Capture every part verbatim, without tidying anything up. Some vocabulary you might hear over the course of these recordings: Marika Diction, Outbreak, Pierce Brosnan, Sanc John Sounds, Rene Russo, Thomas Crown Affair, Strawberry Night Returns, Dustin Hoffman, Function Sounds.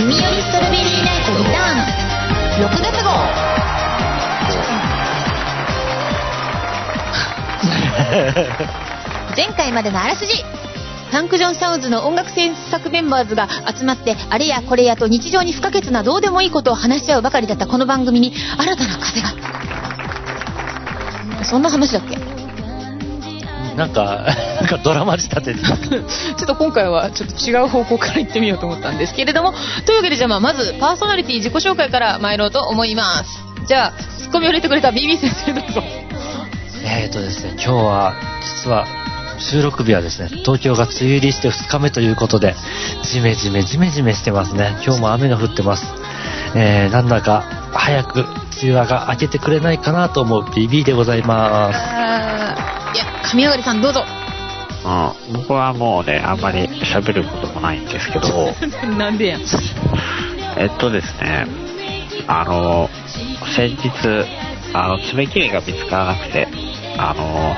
耳よりストロベリーナイトリターンろくがつ号。前回までのあらすじ。サンクジョンサウンズの音楽制作メンバーズが集まってあれやこれやと日常に不可欠などうでもいいことを話し合うばかりだったこの番組に新たな風が。そんな話だっけ？なんかなんかドラマ仕立ててちょっと今回はちょっと違う方向から行ってみようと思ったんですけれども、というわけでじゃあ ま, あまずパーソナリティ自己紹介から参ろうと思います。じゃあツッコミを入れてくれた ビービー 先生どうぞ。えーとですね今日は実は収録日はですね、東京が梅雨入りしてふつかめということでジメジメジメジメしてますね。今日も雨が降ってます、えー、なんだか早く梅雨が明けてくれないかなと思う ビービー でございます。あいや神上さんどうぞ。あ僕はもうねあんまり喋ることもないんですけどなんでやんえっとですねあの先日あの爪切りが見つからなくてあの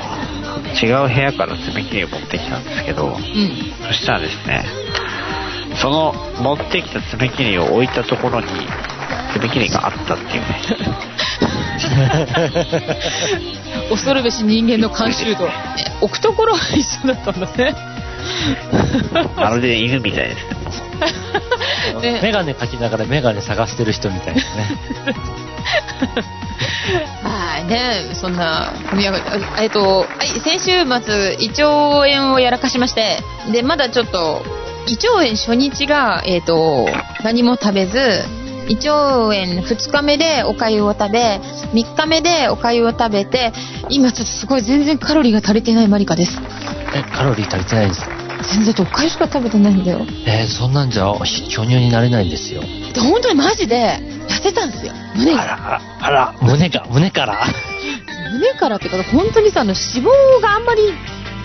違う部屋から爪切りを持ってきたんですけど、うん、そしたらですねその持ってきた爪切りを置いたところに爪切りがあったっていうね恐るべし人間の慣習度。置くところは一緒だったんだねまるで犬みたいですねねメガネかきながらメガネ探してる人みたいですねはいね、そんな組み上がり、えっと、先週末胃腸炎をやらかしまして、でまだちょっと胃腸炎初日が、えっと、何も食べず、胃腸炎ふつかめでお粥を食べ、みっかめでお粥を食べて、今ちょっとすごい全然カロリーが足りてないマリカです。えカロリー足りてないんですか？全然お粥しか食べてないんだよ。えー、そんなんじゃ巨乳になれないんですよ。で本当にマジで痩せたんですよ。胸があらあら胸が胸から胸からってか本当にさあの脂肪があんまり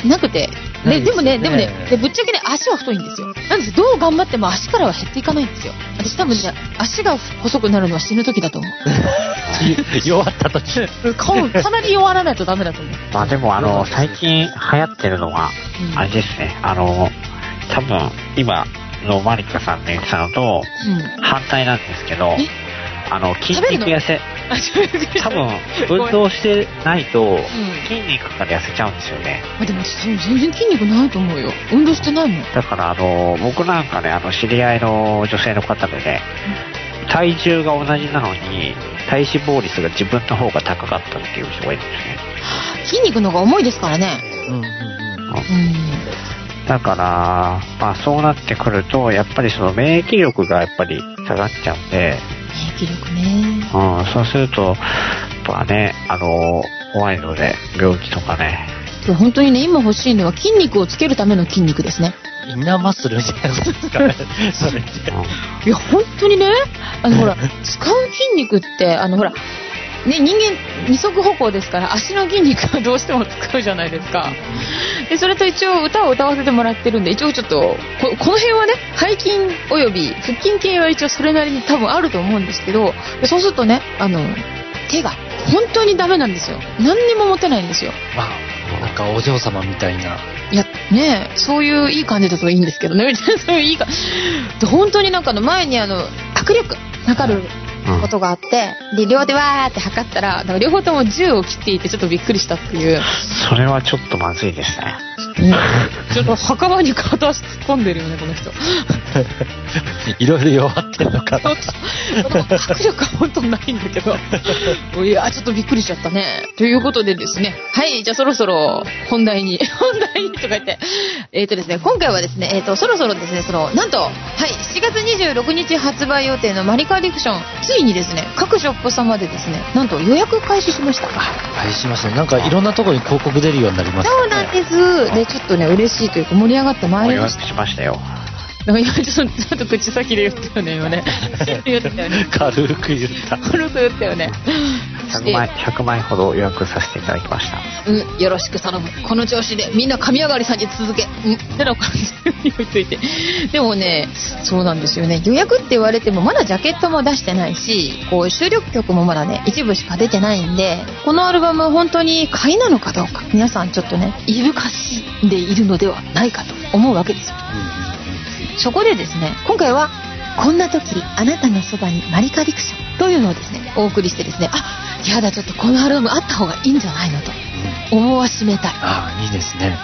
なくて で, でもねでもねでぶっちゃけね足は太いんですよ。なんですどう頑張っても足からは減っていかないんですよ。私多分ね足が細くなるのは死ぬ時だと思う弱った時かなり弱らないとダメだと思うまあでもあの最近流行ってるのはあれですね、うん、あの多分今のマリカさんの言ってたのと反対なんですけど、うん、あの筋肉痩せ多分運動してないと筋肉から痩せちゃうんですよね、うん、でも全然筋肉ないと思うよ。運動してないもん。だからあの僕なんかねあの知り合いの女性の方でね、うん、体重が同じなのに体脂肪率が自分の方が高かったっていう人がいるんですね。筋肉の方が重いですからね。うんうんうん、うん、だから、まあ、そうなってくるとやっぱりその免疫力がやっぱり下がっちゃうんで免疫力ね、うん、そうするとやっぱねあの怖いので病気とかね。本当にね今欲しいのは筋肉をつけるための筋肉ですね。インナーマッスルみたいなことですかねそれって、うん、いや本当にねあのほら使う筋肉ってあのほら、ね、人間二足歩行ですから足の筋肉はどうしても使うじゃないですか。でそれと一応歌を歌わせてもらってるんで一応ちょっと こ, この辺はね背筋および腹筋系は一応それなりに多分あると思うんですけど、そうするとねあの手が本当にダメなんですよ。何にも持てないんですよ。まあなんかお嬢様みたいな。いやねえそういういい感じだといいんですけどねみたいなそういういい感じ。本当になんかの前にあの握力測ることがあって、うん、で両手わーって測ったら、だから両方ともじゅうを切っていてちょっとびっくりしたっていう。それはちょっとまずいですね。うん、ちょっと墓場に片足突っ込んでるよねこの人。いろいろ弱ってるのかな。迫力は本当ないんだけど。いやちょっとびっくりしちゃったね。ということでですね。はいじゃあそろそろ本題に本題にとか言って。えっとですね今回はですねえっとそろそろですねそのなんとはいしちがつにじゅうろくにち発売予定のマリカディクションついにですね各ショップ様でですねなんと予約開始しました。開始しましたね。なんかいろんなところに広告出るようになりましたね。そうなんです。でちょっとね嬉しいというか盛り上がってまいりました。盛り上がってしましたよ。今ちょっとちょっと口先で言ったよね今ね。言ったよね。軽く言った。軽く言ったよね。ひゃくまいひゃくまいほど予約させていただきました。うんよろしく頼む。この調子でみんな神上さんに続け。うんてな感じについて。でもねそうなんですよね。予約って言われてもまだジャケットも出してないし、こう収録曲もまだね一部しか出てないんで、このアルバム本当に買いなのかどうか皆さんちょっとねいぶかしんでいるのではないかと思うわけですよ。うんそこでですね今回はこんな時あなたのそばにマリカディクションというのをですねお送りしてですね、あ、やだ、ちょっとこのアルバムあった方がいいんじゃないのと思わしめたい、うん、あ、いいですね、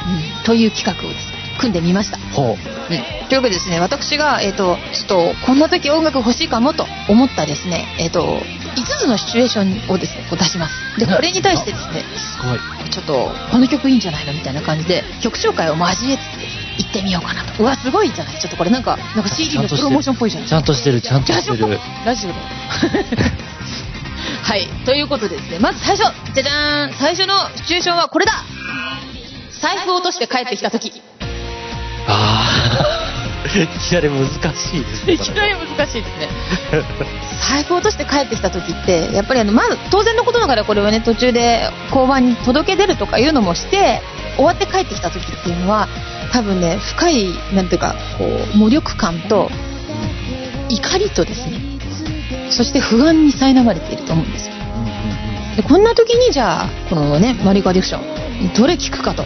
うん、という企画をですね組んでみました。ほう、ね、というわけでですね、私が、えー、とちょっとこんな時音楽欲しいかもと思ったですね、えー、といつつのシチュエーションをですねこう出します。でこれに対してですね、すごいちょっとこの曲いいんじゃないのみたいな感じで曲紹介を交えつつ行ってみようかなと。うわ、すごいじゃない、ちょっとこれなんかなんか シーディー のプロモーションっぽいじゃない。ちゃんとしてる、ちゃんとしてるラジオではい、ということでですね、まず最初、じゃじゃーん、最初のシチュエーションはこれだ。財布を落として帰ってきた時。あーいきなり難しいですね。いきなり難しいですね財布を落として帰ってきた時ってやっぱりあの、まず当然のことながらこれはね途中で交番に届け出るとかいうのもして終わって帰ってきた時っていうのは多分ね深いなんていうかこう無力感と怒りとですね、そして不安に苛まれていると思うんですよ。でこんな時にじゃあこのねマリカディクションどれ聞くかと。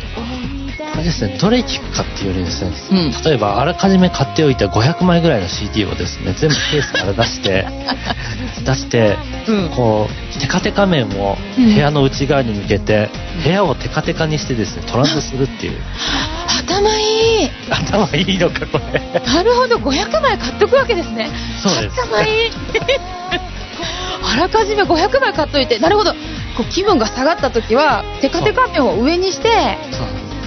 あれですね、どれ聞くかっていうよりですね、うん、例えばあらかじめ買っておいたごひゃくまいぐらいの シーディー をですね全部ケースから出して出して、うん、こうテカテカ面を部屋の内側に向けて、うん、部屋をテカテカにしてですねトランスするっていう。頭いい、頭いいのかこれなるほど、ごひゃくまい買っとくわけですね。そうです、頭いいあらかじめごひゃくまい買っといて、なるほど、こう気分が下がった時はテカテカ面を上にして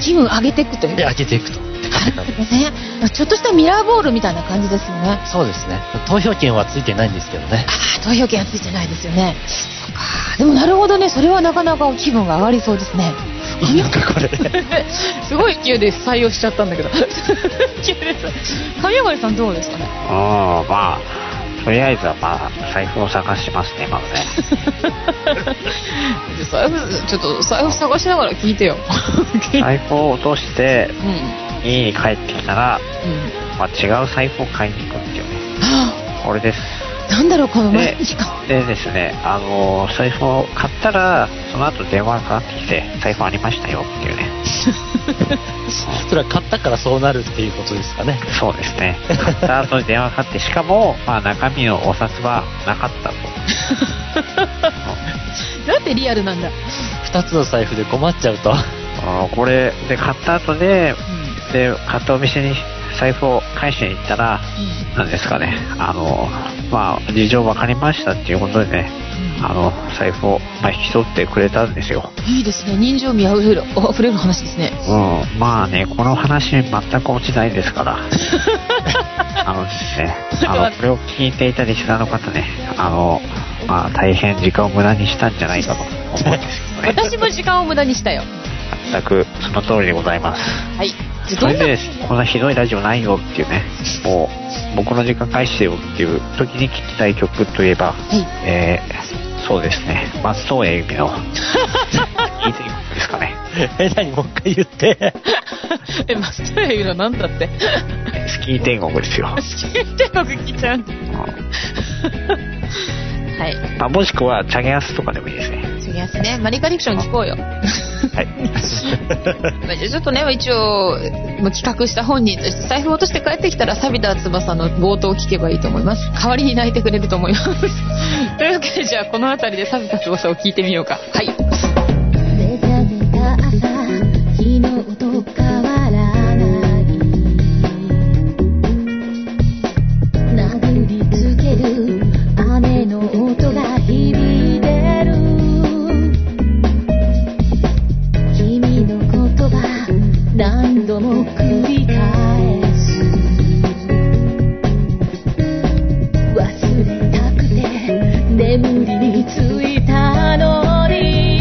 気分上げていくという。で上げていくと。ね、ちょっとしたミラーボールみたいな感じですよね。そうですね。投票権はついてないんですけどね。あ、投票権はついてないですよね。そうか。でもなるほどね、それはなかなか気分が上がりそうですね。いいのかこれ。すごい勢いで採用しちゃったんだけど。急です。神山さんどうですかね。ああ、まあ。とりあえずはまあ財布を探しますね、まずね財布、ちょっと財布探しながら聞いてよ財布を落として家に帰ってきたら、うん、まあ、違う財布を買いに行くんですよね、うん、これです。なんだろうこの前時間でですね、あの財布を買ったらその後電話がかかってきて財布ありましたよっていうねそれは買ったからそうなるっていうことですかね。そうですね、買った後に電話がかかって、しかも、まあ、中身のお札はなかったとなんてリアルなんだ、ふたつの財布で困っちゃうとあ、これで買った後で、うん、で買ったお店に財布を返しに行ったら、うん、なんですかね、あのまあ事情分かりましたっていうことでね、うん、あの財布をまあ引き取ってくれたんですよ。いいですね、人情味あふれる、あふれる話ですね。うん、まあね、この話全く落ちないですからあのですね、あのこれを聞いていたリスナーの方ね、あのまあ大変時間を無駄にしたんじゃないかと思うんですけどね私も時間を無駄にしたよ。全くその通りでございます。はい、それでですね、こんなひどいラジオないよっていうね、もう僕の時間返してよっていう時に聴きたい曲といえば、はい、えー、そうですね、松任谷由実の聴いている曲ですかねえ、何、もう一回言ってえ、松任谷由実のなんだってスキー天国ですよスキー天国聴いちゃうんだはい、まあ、もしくはチャゲアスとかでもいいですね。チャゲアスね、マリカディクション聴こうよはい、ちょっとね一応企画した本人として財布を落として帰ってきたら錆びた翼の冒頭を聞けばいいと思います。代わりに泣いてくれると思いますというわけで、じゃあこの辺りで錆びた翼を聞いてみようか。はい、眠りについたのに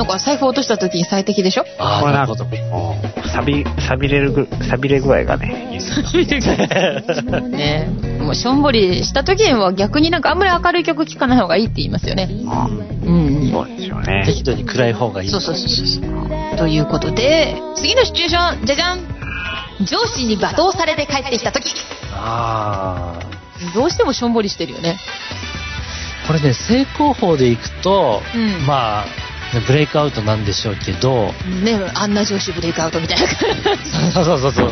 なんか財布落とした時に最適でしょ。ああ、なるほど。錆び錆びれるぐ錆びれ具合がね。ね、もうしょんぼりした時には逆になんかあんまり明るい曲聴かない方がいいって言いますよね。うん、そうですよね。適度に暗い方がいい。そうそうそうそう。ということで次のシチュエーション、じゃじゃん。上司に罵倒されて帰ってきた時。ああ。どうしてもしょんぼりしてるよね。これね、正攻法でいくと、うん、まあブレイクアウトなんでしょうけどね、あんな上司ブレイクアウトみたいなそうそうそうそう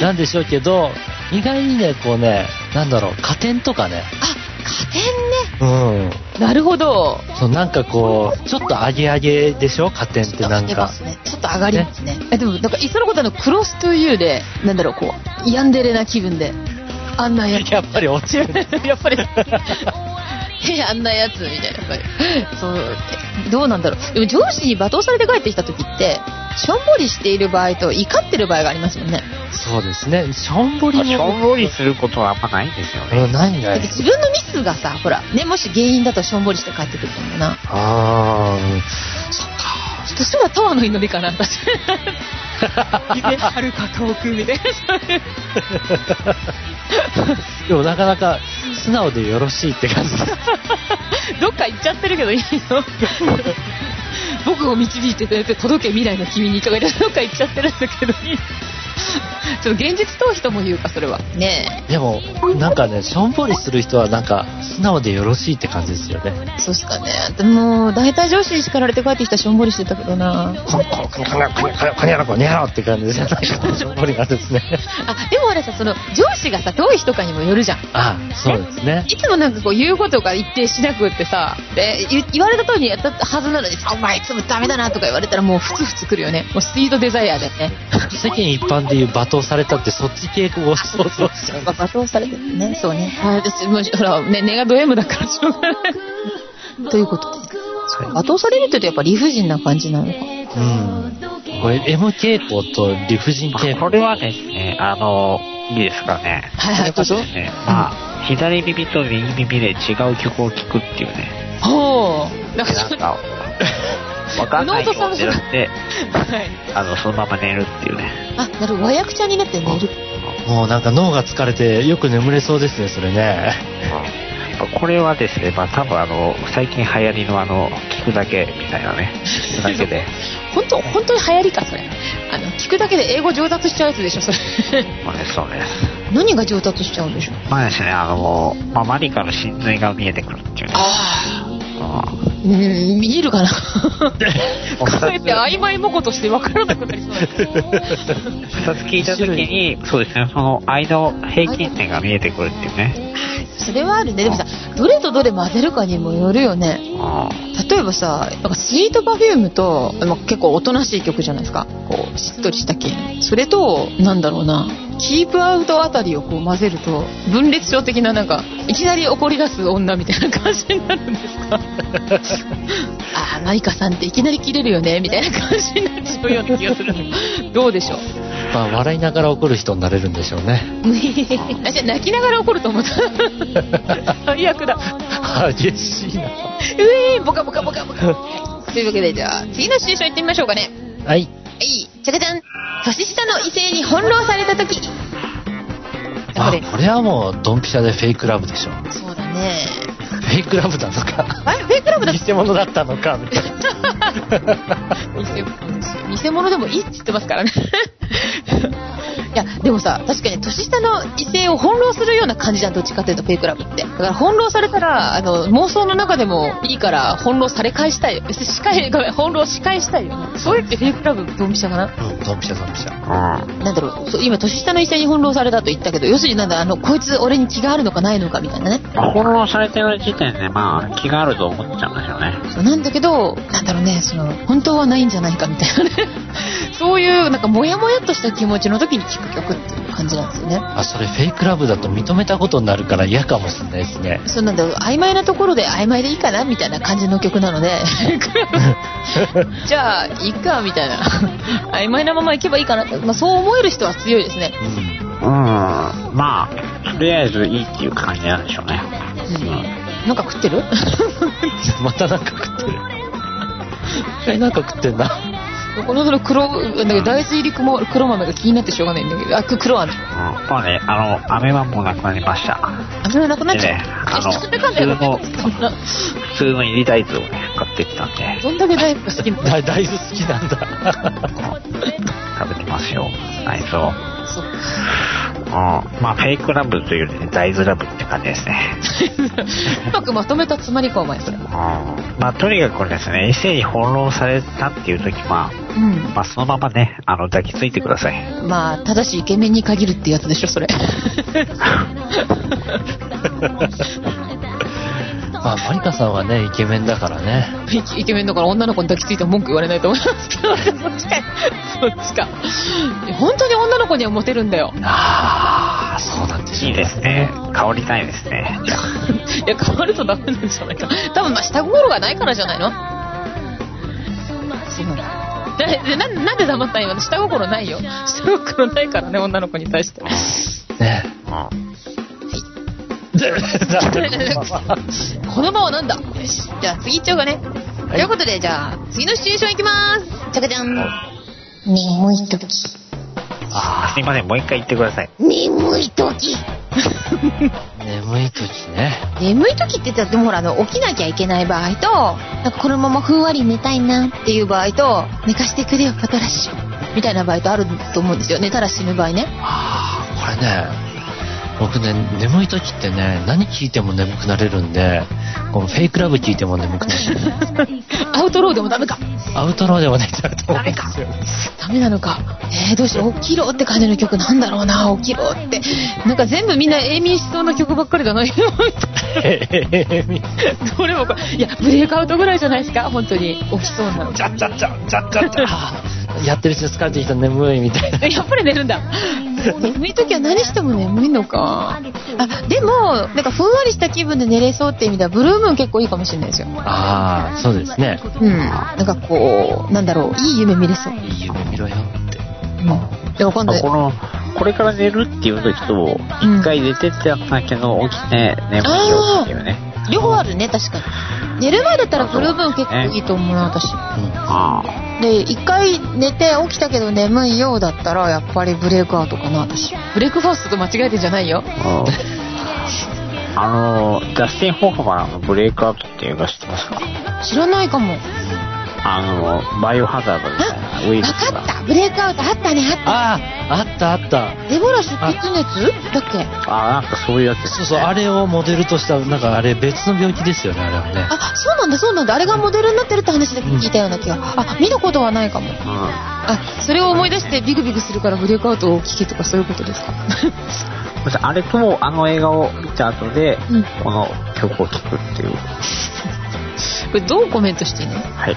なんでしょうけど、意外にね、こうね、なんだろう、加点とかね、あ、加点ね、うん、なるほど。そう、なんかこうちょっと上げ上げでしょ、加点って。なんかちょっと上がりますね。え、でもなんかいっそのことのクロストゥーユーで、なんだろう、こうヤンデレな気分で、あんなやつやっぱり落ちるやっぱりあんなやつみたいな。そうどうなんだろう。でも上司に罵倒されて帰ってきた時ってしょんぼりしている場合と怒ってる場合がありますよね。そうですね。しょんぼりもしょんぼりすることはあんまないんですよね。ないんだよ。自分のミスがさ、ほらね、もし原因だとしょんぼりして帰ってくると思うな。ああ、そっか。そしたらタワーの祈りかな、私夢はるか遠くみたいなでもなかなか素直でよろしいって感じどっか行っちゃってるけどいいの僕を導いてくれて届け未来の君にとか言って、どっか行っちゃってるんだけどいいちょっと現実逃避とも言うか、それはね。え、でもなんかね、しょんぼりする人はなんか素直でよろしいって感じですよね。そうっすかね。でも大体上司に叱られて帰ってきたらしょんぼりしてたけどな。こにゃらこにゃらって感じじゃないかしょんぼりなんですねあ、でもあれさ、その上司がさ遠い人かにもよるじゃん。ああ、そうですね。いつもなんかこう言うことが一定しなくってさ、で言われた通りにやったはずなのにさ、お前いつもダメだなとか言われたらもうふつふつくるよね。もうスピードデザイアだよね世間一般でいう罵倒されたってそっち系を想像しちゃう。罵倒されてるね。そうね。私もほらね、ネガド M だからしょうがないということで、罵倒されるってやっぱ理不尽な感じなのか。うん。これ M 傾向と理不尽傾向。これはですね、あのいいですかね。はいはい。どうぞ。まあ、左耳と右耳で違う曲を聴くっていうね。ほう。なんかわかんないようになって、あのそのまま寝るっていうね。あ、なるほど、和訳ちゃんになって寝る。もうなんか脳が疲れてよく眠れそうですね、それね。これはですね、まあ多分あの最近流行りのあの聞くだけみたいなね、聞くだけで。本当本当に流行りかそれ。あの聞くだけで英語上達しちゃうやつでしょそれ。まあね、そうです。何が上達しちゃうんでしょう。まあですね、あのまあマリカの真髄が見えてくるっていうね。ああ。うん、見えるかな考えて曖昧模倣として分からなくなりそうふたつ聞いた時に、そうですね、その間の平均点が見えてくるっていうね。それはあるね。でもさ、どれとどれ混ぜるかにもよるよね。例えばさ、なんかスイートパフュームと、まあ、結構おとなしい曲じゃないですか、こうしっとりした系。それとなんだろうな、キープアウトあたりをこう混ぜると分裂症的な、なんかいきなり怒り出す女みたいな感じになるんですかああ、マリカさんっていきなり切れるよねみたいな感じになっちゃうような気がするどうでしょう。まあ、笑いながら怒る人になれるんでしょうねあ、じゃあ泣きながら怒ると思った最悪だ激しいなうえーボカボカボカボカというわけで、じゃあ次のシチュエーション行ってみましょうかね。はいはい、じゃじゃん。年下の異性に翻弄された時。あ、これはもうドンピシャでフェイクラブでしょ。そうだね。フェイクラブなのかフェイクラブだ偽物だったのかみたいな偽物、偽物でもいいって言ってますからねいやでもさ、確かに年下の異性を翻弄するような感じじゃん、どっちかというとフェイクラブって。だから翻弄されたら、あの妄想の中でもいいから翻弄され返したい、しかえ、ごめん、翻弄し返したいよね。そうやってフェイクラブドンピシャかな。うん、ドンピシャドンピシャ。なんだろう、そう今年下の異性に翻弄されたと言ったけど、要するになんだ、あのこいつ俺に気があるのかないのかみたいなね。翻弄されてる時点でまあ気があると思っちゃうんですよね。そうなんだけど、なんだろうね、その本当はないんじゃないかみたいなねそういうなんかモヤモヤとした気持ちの時に聴く曲っていう感じなんですよね。あ、それフェイクラブだと認めたことになるから嫌かもしれないですね。そうなんだ、曖昧なところで曖昧でいいかなみたいな感じの曲なのでじゃあいいかみたいな曖昧なままいけばいいかなって、まあ、そう思える人は強いですね。うん、うん、まあとりあえずいいっていう感じなんでしょうね。うん、なんか食ってるまたなんか食ってるえ、なんか食ってんだ。この頃黒なんか大豆入り黒豆が気になってしょうがないんだけど、あ、黒飴、うん、そうね、あの飴はもうなくなりました。飴はなくなっちゃった、ね、あの普通の普通の入り大豆を、ね、買ってきたんで。どんだけ大豆好きなんだ。大豆好きなんだ。食べてますよ大豆。そう、うん、まあフェイクラブというより、ね、大豆ラブって感じですね。うまくまとめたつまりかお前それ、うん、まあとにかくこれですね、異性に翻弄されたっていう時は、うん、まあそのままね、あの抱きついてください。まあただしイケメンに限るってやつでしょそれ。まあマリカさんはねイケメンだからね。イケメンだから女の子に抱きついても文句言われないと思いますけど。そっちかそっちか。本当に女の子にはモテるんだよ。ああ、そうなんですね。いいですね。香りたいですね。いや香るとダメなんじゃないか。多分まあ下心がないからじゃないの。そうなんだ。な, なんで黙ったん今の。下心ないよ。下心ないからね女の子に対して。ねえ。この場はなんだ。よし、じゃあ次行っちゃおうかね、はい、ということでじゃあ次のシチュエーション行きます。じゃかじゃん。眠い時。あ、すいません、もう一回言ってください。眠い時。眠い時ね。眠い時って言ったらでもほらあの起きなきゃいけない場合と、なんかこのままふんわり寝たいなっていう場合と、寝かしてくれよパトラッシュみたいな場合とあると思うんですよ。寝たら死ぬ場合ね。ああ、これね僕ね、眠い時ってね、何聞いても眠くなれるんで、このフェイクラブ聞いても眠くなれる。アウトローでもダメか。アウトローでもダメだと思うんですよ。ダメか。ダメなのか。えー、どうしよう。起きろって感じの曲なんだろうな。起きろって。なんか全部みんな永眠しそうな曲ばっかりじゃないの。どれもか。いや、ブレイクアウトぐらいじゃないですか。本当に起きそうなの。ちゃっちゃっちゃっちゃっちゃっちゃ。やってる人疲れてきた眠いみたいな。やっぱり寝るんだ。眠い時は何しても眠いのか。あ、でもなんかふんわりした気分で寝れそうって意味ではブルームーン結構いいかもしれないですよ。ああ、そうですね。うん、なんかこうなんだろう、いい夢見れそう。いい夢見ろよって。うん。でも今度このこれから寝るっていう時と一回寝ててあったけど起きて眠いよっていうね。両方あるね、確かに。寝る前だったらブルームーン結構いいと思うな、私。うん、で一回寝て起きたけど眠いようだったらやっぱりブレイクアウトかな、私。ブレイクファーストと間違えてんじゃないよ。あ, あのダスティン・ホーフマンのブレイクアウトっていう映画知ってますか？知らないかも。あのバイオハザードみたいなウイルスが。分かった、ブレイクアウトあったね、あった。ああ、あったあった。デボラ出血熱だっけ？ああ、なんかそういうやつ、ね。そうそう、あれをモデルとしたなんかあれ別の病気ですよね、あれはね。あ、そうなんだそうなんだ。あれがモデルになってるって話だけ聞いたような気が。うん、あ、見たことはないかも。うん、あ、それを思い出してビクビクするからブレイクアウトを聞けとかそういうことですか？あれとあの映画を見た後で、うん、この曲を聴くっていう。これどうコメントしてんの？はい。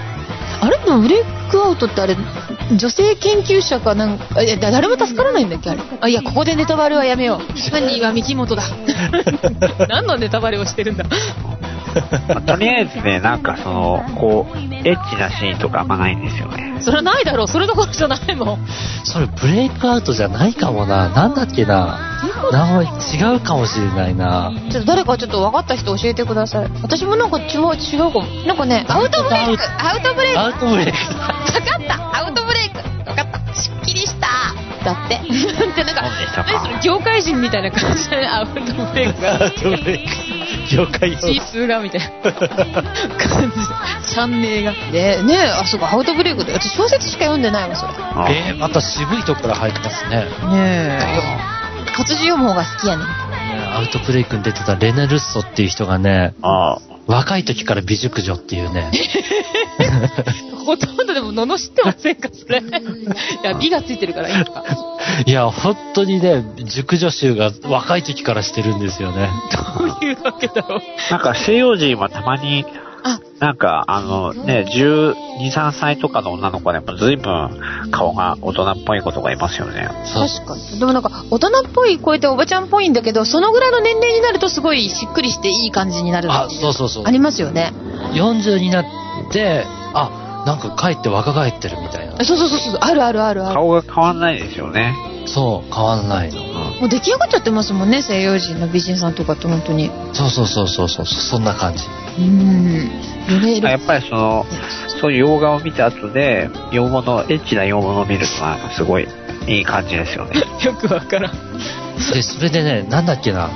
あれでもブレイクアウトってあれ女性研究者かなんか、いや誰も助からないんだっけあれ。あ、いやここでネタバレはやめよう。犯人は御木本だ。何のネタバレをしてるんだ。まあ、とりあえずね、なんかそのこうエッチなシーンとかあんまないんですよね。それはないだろう、それどころじゃないもん。それブレイクアウトじゃないかもな。なんだっけな、なんか違うかもしれないな。ちょっと誰かちょっと分かった人教えてください。私もなんか違う違うかも。なんかね、アウトブレイク、アウトブレイク、アウトブレイク。分かった、アウトブレイク。分かった、すっきりした。だって、ってなんか、何それ業界人みたいな感じでアウトブレイク。アウトブレイク。業界用指数がみたいな感じ、社名がね、ね、あ、そうか、アウトブレイクで私小説しか読んでないもんそれ。えー、また渋いとこから入ってますね。ねえ、活字読む方が好きやね。アウトブレイクに出てたレネ・ルッソっていう人がね、あ、若い時から美熟女っていうね。ほとんどでも罵ってませんかそれ。いや美がついてるからいいのか。いや本当にね、熟女臭が若い時からしてるんですよね。どういうわけだろう。なんか西洋人はたまになんかあのね、じゅうに、さんさいとかの女の子でも随分顔が大人っぽい子とかいますよね。確かに。でもなんか大人っぽい声っておばちゃんっぽいんだけど、そのぐらいの年齢になるとすごいしっくりしていい感じになる。あ、そうそうそう。ありますよね。よんじゅうになってあ。なんか帰って若返ってるみたいな。そうそうそうそう、あるあるあるある。顔が変わんないですよね。そう、変わんないの。うん、もう出来上がっちゃってますもんね、西洋人の美人さんとかって本当に。そうそうそうそうそう、そんな感じ。うん。やっぱりその、そういう洋画を見た後で洋物、エッチな洋物を見るのはすごいいい感じですよね。よくわからん。でそれでね、なんだっけな、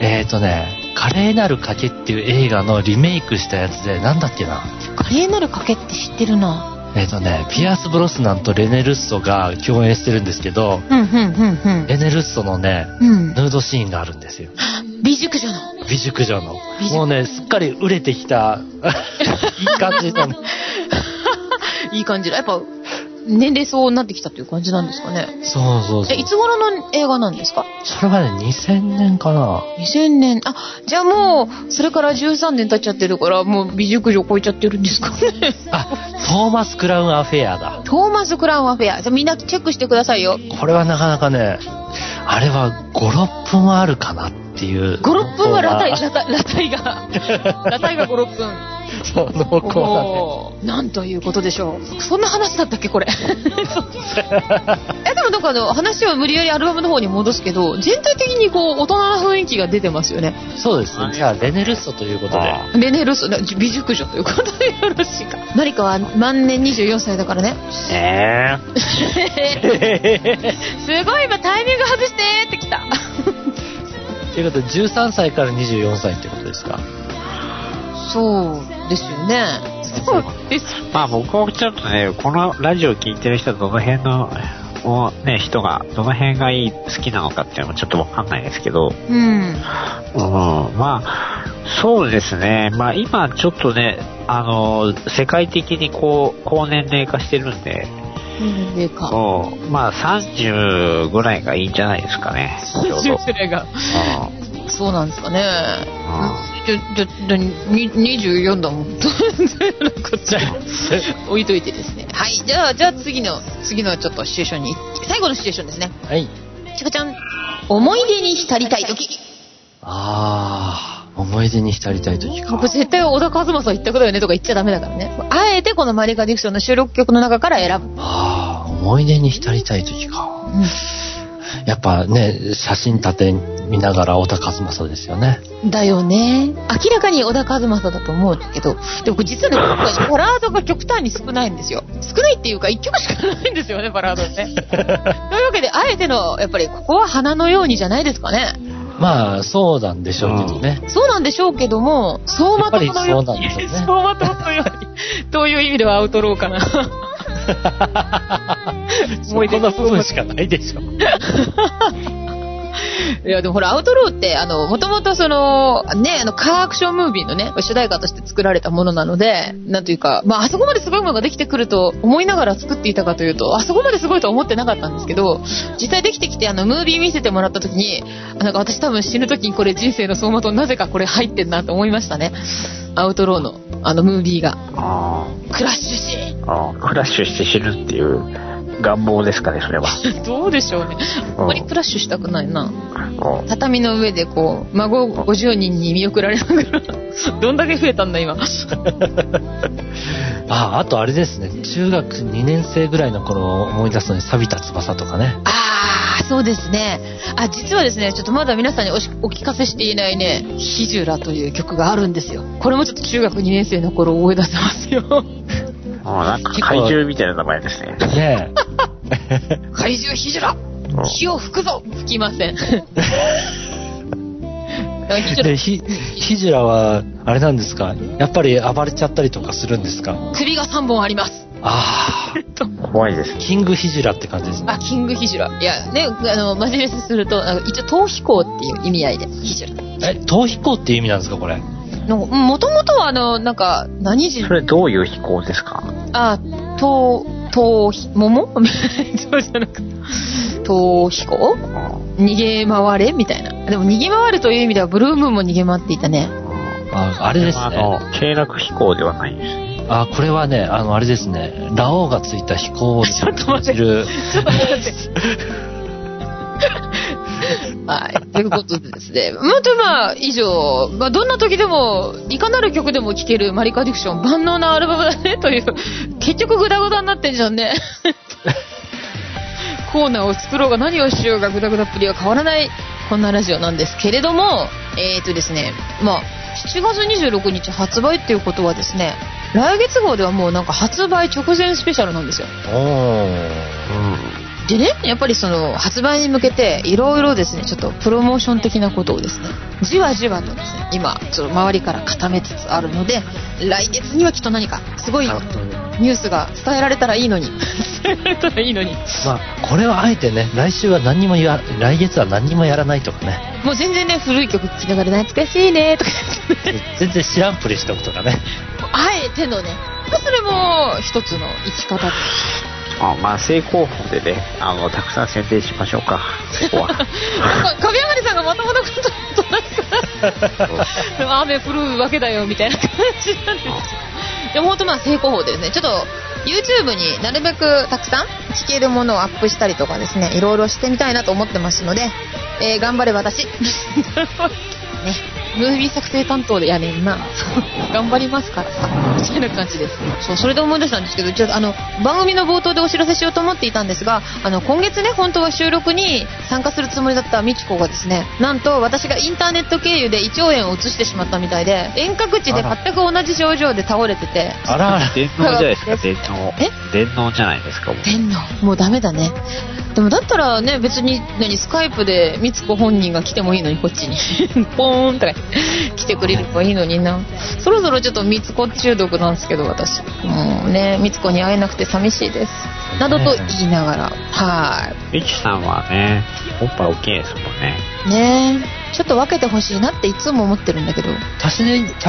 えっ、ー、とね、華麗なる賭けっていう映画のリメイクしたやつで、なんだっけな、華麗なる賭けって知ってるな。えっ、ー、とね、ピアース・ブロスナンとレネ・ルッソが共演してるんですけど、うんうんうんうん、レネ・ルッソのね、うん、ヌードシーンがあるんですよ。美熟女の美熟女のもうね、すっかり売れてきたいい感じだね。いい感じだ。やっぱ年齢層になってきたっていう感じなんですかね。そうそうそう。え、いつ頃の映画なんですか？それはね、にせんねんかな。にせんねん。あ、じゃあもうそれからじゅうさんねん経っちゃってるから、もう美熟女超えちゃってるんですかね。あ、トーマス・クラウン・アフェアだ。トーマス・クラウン・アフェア。じゃあみんなチェックしてくださいよ。これはなかなかね、あれはご、ろっぷんはあるかなっていう。ご、ろっぷんはラタイ、ラタイ、ラタイが、ラタイがご、ろっぷん。その子はね。なんということでしょう。そんな話だったっけこれ。え、でもなんかあの話を無理やりアルバムの方に戻すけど、全体的にこう大人な雰囲気が出てますよね。そうですね。じゃあレネルッソということで。レネルッソ、美熟女ということでよろしいか。マリカは万年にじゅうよんさいだからね。えー、すごい今タイミング外してってきた。ということでじゅうさんさいからにじゅうよんさいってことですか。そうですよね。そうです。まあ僕はちょっとね、このラジオ聞いてる人はどの辺のをね、人がどの辺がいい、好きなのかっていうのもちょっとわかんないですけど、うん、うん、まあそうですね。まあ今ちょっとね、あの世界的にこう高年齢化してるんで。そう、まあさんじゅうぐらいがいいんじゃないですかね。さんじゅうぐらいが、うん、そうなんですかね、うん、じゃじゃにじゅうよんだもん。こっちは置いといてですね。はい、じゃあじゃあ次の次のちょっとシチュエーションに、最後のシチュエーションですね。はい、ちかちゃん、思い出に浸りたい時。ああ、思い出に浸りたい時か。僕絶対小田和正は言ったことよねとか言っちゃダメだからね。あえてこのマリカ・ディクションの収録曲の中から選ぶ。ああ、思い出に浸りたい時か、うん、やっぱね、写真立て見ながら小田和正ですよね。だよね。明らかに小田和正だと思うけど、でも実はね、僕はバラードが極端に少ないんですよ。少ないっていうかいっきょくしかないんですよね、バラードね。というわけで、あえてのやっぱりここは花のようにじゃないですかね。まあそうなんでしょうけどね、うん、そうなんでしょうけども、相馬灯のように、相馬灯のようにという意味ではアウトローかな。そこの部分しかないでしょ。いやでもほら、アウトローってもともとそのね、あのカーアクションムービーのね、主題歌として作られたものなので、なんというか、まああそこまですごいものができてくると思いながら作っていたかというと、あそこまですごいとは思ってなかったんですけど、実際できてきて、あのムービー見せてもらった時に、なんか私多分死ぬ時にこれ人生の走馬灯、なぜかこれ入ってんなと思いましたね。アウトローのあのムービーが、あークラッシュシーン、あークラッシュして死ぬっていう願望ですかね、それは。どうでしょうね。あんまりクラッシュしたくないな。畳の上でこう孫ごじゅうにんに見送られながら。どんだけ増えたんだ今。あ、あとあれですね、中学にねんせいぐらいの頃を思い出すのに、錆びた翼とかね。ああ、そうですね。あ、実はですね、ちょっとまだ皆さんに お, お聞かせしていないね、ヒジュラという曲があるんですよ。これもちょっと中学にねんせいの頃を思い出せますよ。なんか怪獣みたいな名前ですね。ねえ。怪獣ヒジュラ、火を吹くぞ。吹きません。でヒジュラはあれなんですか。やっぱり暴れちゃったりとかするんですか。首がさんぼんあります。ああ、怖いです。キングヒジュラって感じですね。あ、キングヒジュラ。いやね、あのマジレスすると一応逃避行っていう意味合いでヒジュラ。え、逃避行っていう意味なんですかこれ。もともとはあのなんか何時、それどういう飛行ですか。あ、とうとう桃そうじゃなくて逃避行、逃げ回れみたいな。でも逃げ回るという意味ではブルームーンも逃げ回っていたね。あ、あれですね、あの軽落飛行ではないですね。あ、これはね、あのあれですね、ラオウがついた飛行をちょっと待ってちょっと待ってはい、ということでですね、まあ、とまあ以上、まあ、どんな時でもいかなる曲でも聴けるマリカ・ディクション、万能なアルバムだねという。結局グダグダになってんじゃんね。コーナーを作ろうが何をしようがグダグダっぷりは変わらないこんなラジオなんですけれども、えーとですね、まあ、しちがつにじゅうろくにち発売っていうことはですね、来月号ではもうなんか発売直前スペシャルなんですよ。ああ、うん、でね、やっぱりその発売に向けていろいろですね、ちょっとプロモーション的なことをですね、じわじわとですね、今ちょっと周りから固めつつあるので、来月にはきっと何かすごいニュースが伝えられたらいいのに伝えられたらいいのに、まあ、これはあえてね、来週は何もや来月は何もやらないとかね、もう全然ね、古い曲聴きながら懐かしいねとか全然知らんぷりしとくとかね、あえてのね、それも一つの生き方。あ、まあ正攻法でね、あのたくさん宣伝しましょうか、そこは神山さんがまともなことなんか雨降るわけだよみたいな感じなんですよ。でも本当まあ正攻法でですね、ちょっと YouTube になるべくたくさん聴けるものをアップしたりとかですね、いろいろしてみたいなと思ってますので、えー、頑張れ私ね、ムービー作成担当でやねんな頑張りますからさみたいな感じです。 そう、それで思い出したんですけど、ちょっとあの番組の冒頭でお知らせしようと思っていたんですが、あの今月ね、本当は収録に参加するつもりだったみきこがですね、なんと私がインターネット経由で胃腸炎を移してしまったみたいで、遠隔地で全く同じ症状で倒れてて、あらあら電脳じゃないですか、電脳電脳じゃないですか、電脳もうダメだね。でもだったらね、別に何スカイプでみつこ本人が来てもいいのに、こっちにポーンとか来てくれればいいのにな。そろそろちょっとみつこ中毒なんですけど、私もうね、みつこに会えなくて寂しいです、ね、などと言いながら、はい、みきさんはね、おっぱい大きいですもんね。ねえ、ちょっと分けてほしいなっていつも思ってるんだけど、足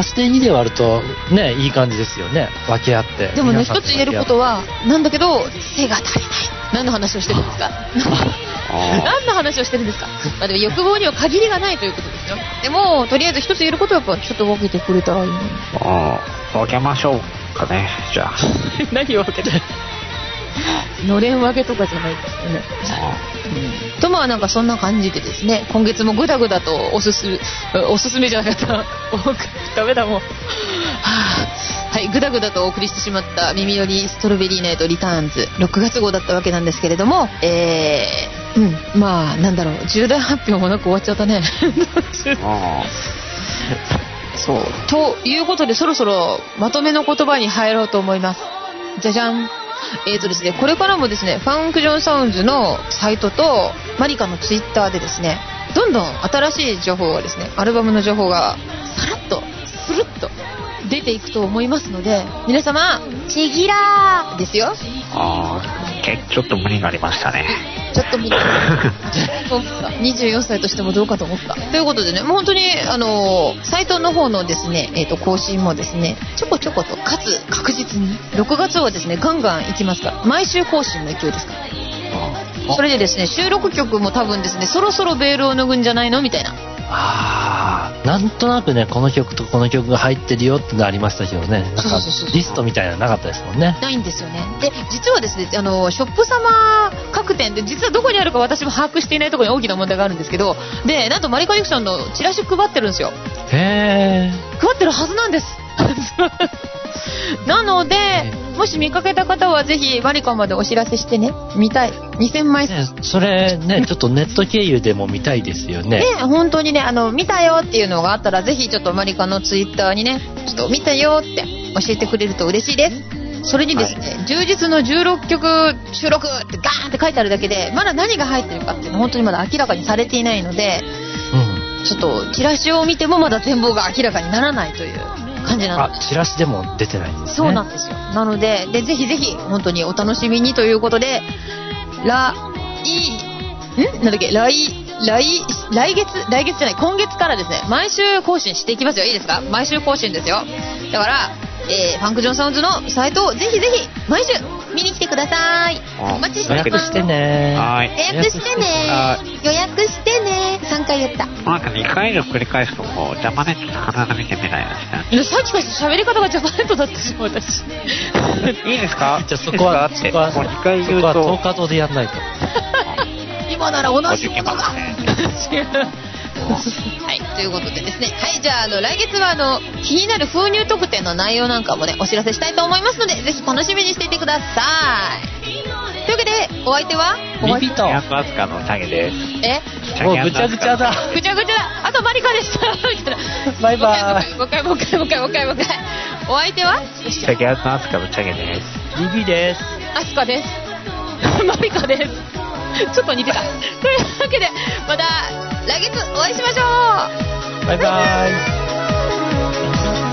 してにで割るとね、いい感じですよね、分け合って。でもね、一つ言えることはなんだけど、背が足りない。何の話をしてるんですか何の話をしてるんですか、まあ、でも欲望には限りがないということですよ。でもとりあえず一つ言えることは、やっぱちょっと分けてくれたらいいのに。ああ、分けましょうかね、じゃあ何を分けてのれん分けとかじゃないですよねうん、とまあなんかそんな感じでですね、今月もグダグダとおすすめおすすめじゃなかったダメだもんはあ、はい、グダグダとお送りしてしまった耳よりストロベリーナイトリターンズろくがつ号だったわけなんですけれども、えー、うん、まあなんだろう、重大発表もなく終わっちゃったねあそうということで、そろそろまとめの言葉に入ろうと思います。じゃじゃん。えーとですね、これからもですね、ファンクションサウンズのサイトとマリカのツイッターでですね、どんどん新しい情報がですね、アルバムの情報がさらっとスルッと出ていくと思いますので、皆様ちぎらーですよ。あー、ちょっと無理がありましたね。ちょっと無理にじゅうよんさいとしてもどうかと思ったということでね、もう本当にあのー、サイトの方のですね、えー、と更新もですね、ちょこちょことかつ確実にろくがつはですね、ガンガンいきますから、毎週更新の勢いですから。ああ、それでですね、収録曲も多分ですね、そろそろベールを脱ぐんじゃないのみたいな、あー、なんとなくね、この曲とこの曲が入ってるよってのありましたけどね、なんかリストみたいなのなかったですもんね。ないんですよね。で、実はですね、あのショップ様各店で、実はどこにあるか私も把握していないところに大きな問題があるんですけど、でなんとマリカ・ディクションのチラシ配ってるんですよ。へー、配ってるはずなんですなので、もし見かけた方はぜひマリカまでお知らせしてね、見たいにせんまい、ね、それね、ちょっとネット経由でも見たいですよねね、本当にね、あの見たよっていうのがあったら、ぜひちょっとマリカのツイッターにね、ちょっと見たよって教えてくれると嬉しいです。それにですね、はい、充実のじゅうろっきょく収録ってガーンって書いてあるだけで、まだ何が入ってるかっていうのは本当にまだ明らかにされていないので、うん、ちょっとチラシを見てもまだ全貌が明らかにならないという感じなんです。あ、チラシでも出てないんですね。そうなんですよ。なので、でぜひぜひ本当にお楽しみにということで、来んなんだっけ来来来月来月じゃない今月からですね、毎週更新していきますよ。いいですか、毎週更新ですよ。だから、えー、ファンクションサウンズのサイトをぜひぜひ毎週見に来てください。お待ちしてます。予約してね。はい、予約してね。予約してね。さんかい言った。なんかにかい以上繰り返すとこうジャパネットなかなか見てみないですね。さっきから喋り方がジャパネットだったし私。いいですか？じゃあそこはそこはにかい言うとトーカドでやんないと。今なら同じことだ。はい、ということでですね、はい、じゃあ、 あの来月はあの気になる封入特典の内容なんかもね、お知らせしたいと思いますので、ぜひ楽しみにしていてください。というわけでお相手はビビとヤンコアスカのチャゲです。え、もうぐちゃぐちゃだぐちゃぐちゃだ。あとマリカでしたバイバイ。もう一回もう一回もう一回もう一回もう一回お相手はぶっちゃけ屋のアスカぶっちゃけです。 ディービー です。アスカです。マリカです。ちょっと似てた。というわけでまた来月お会いしましょう。バイバイ。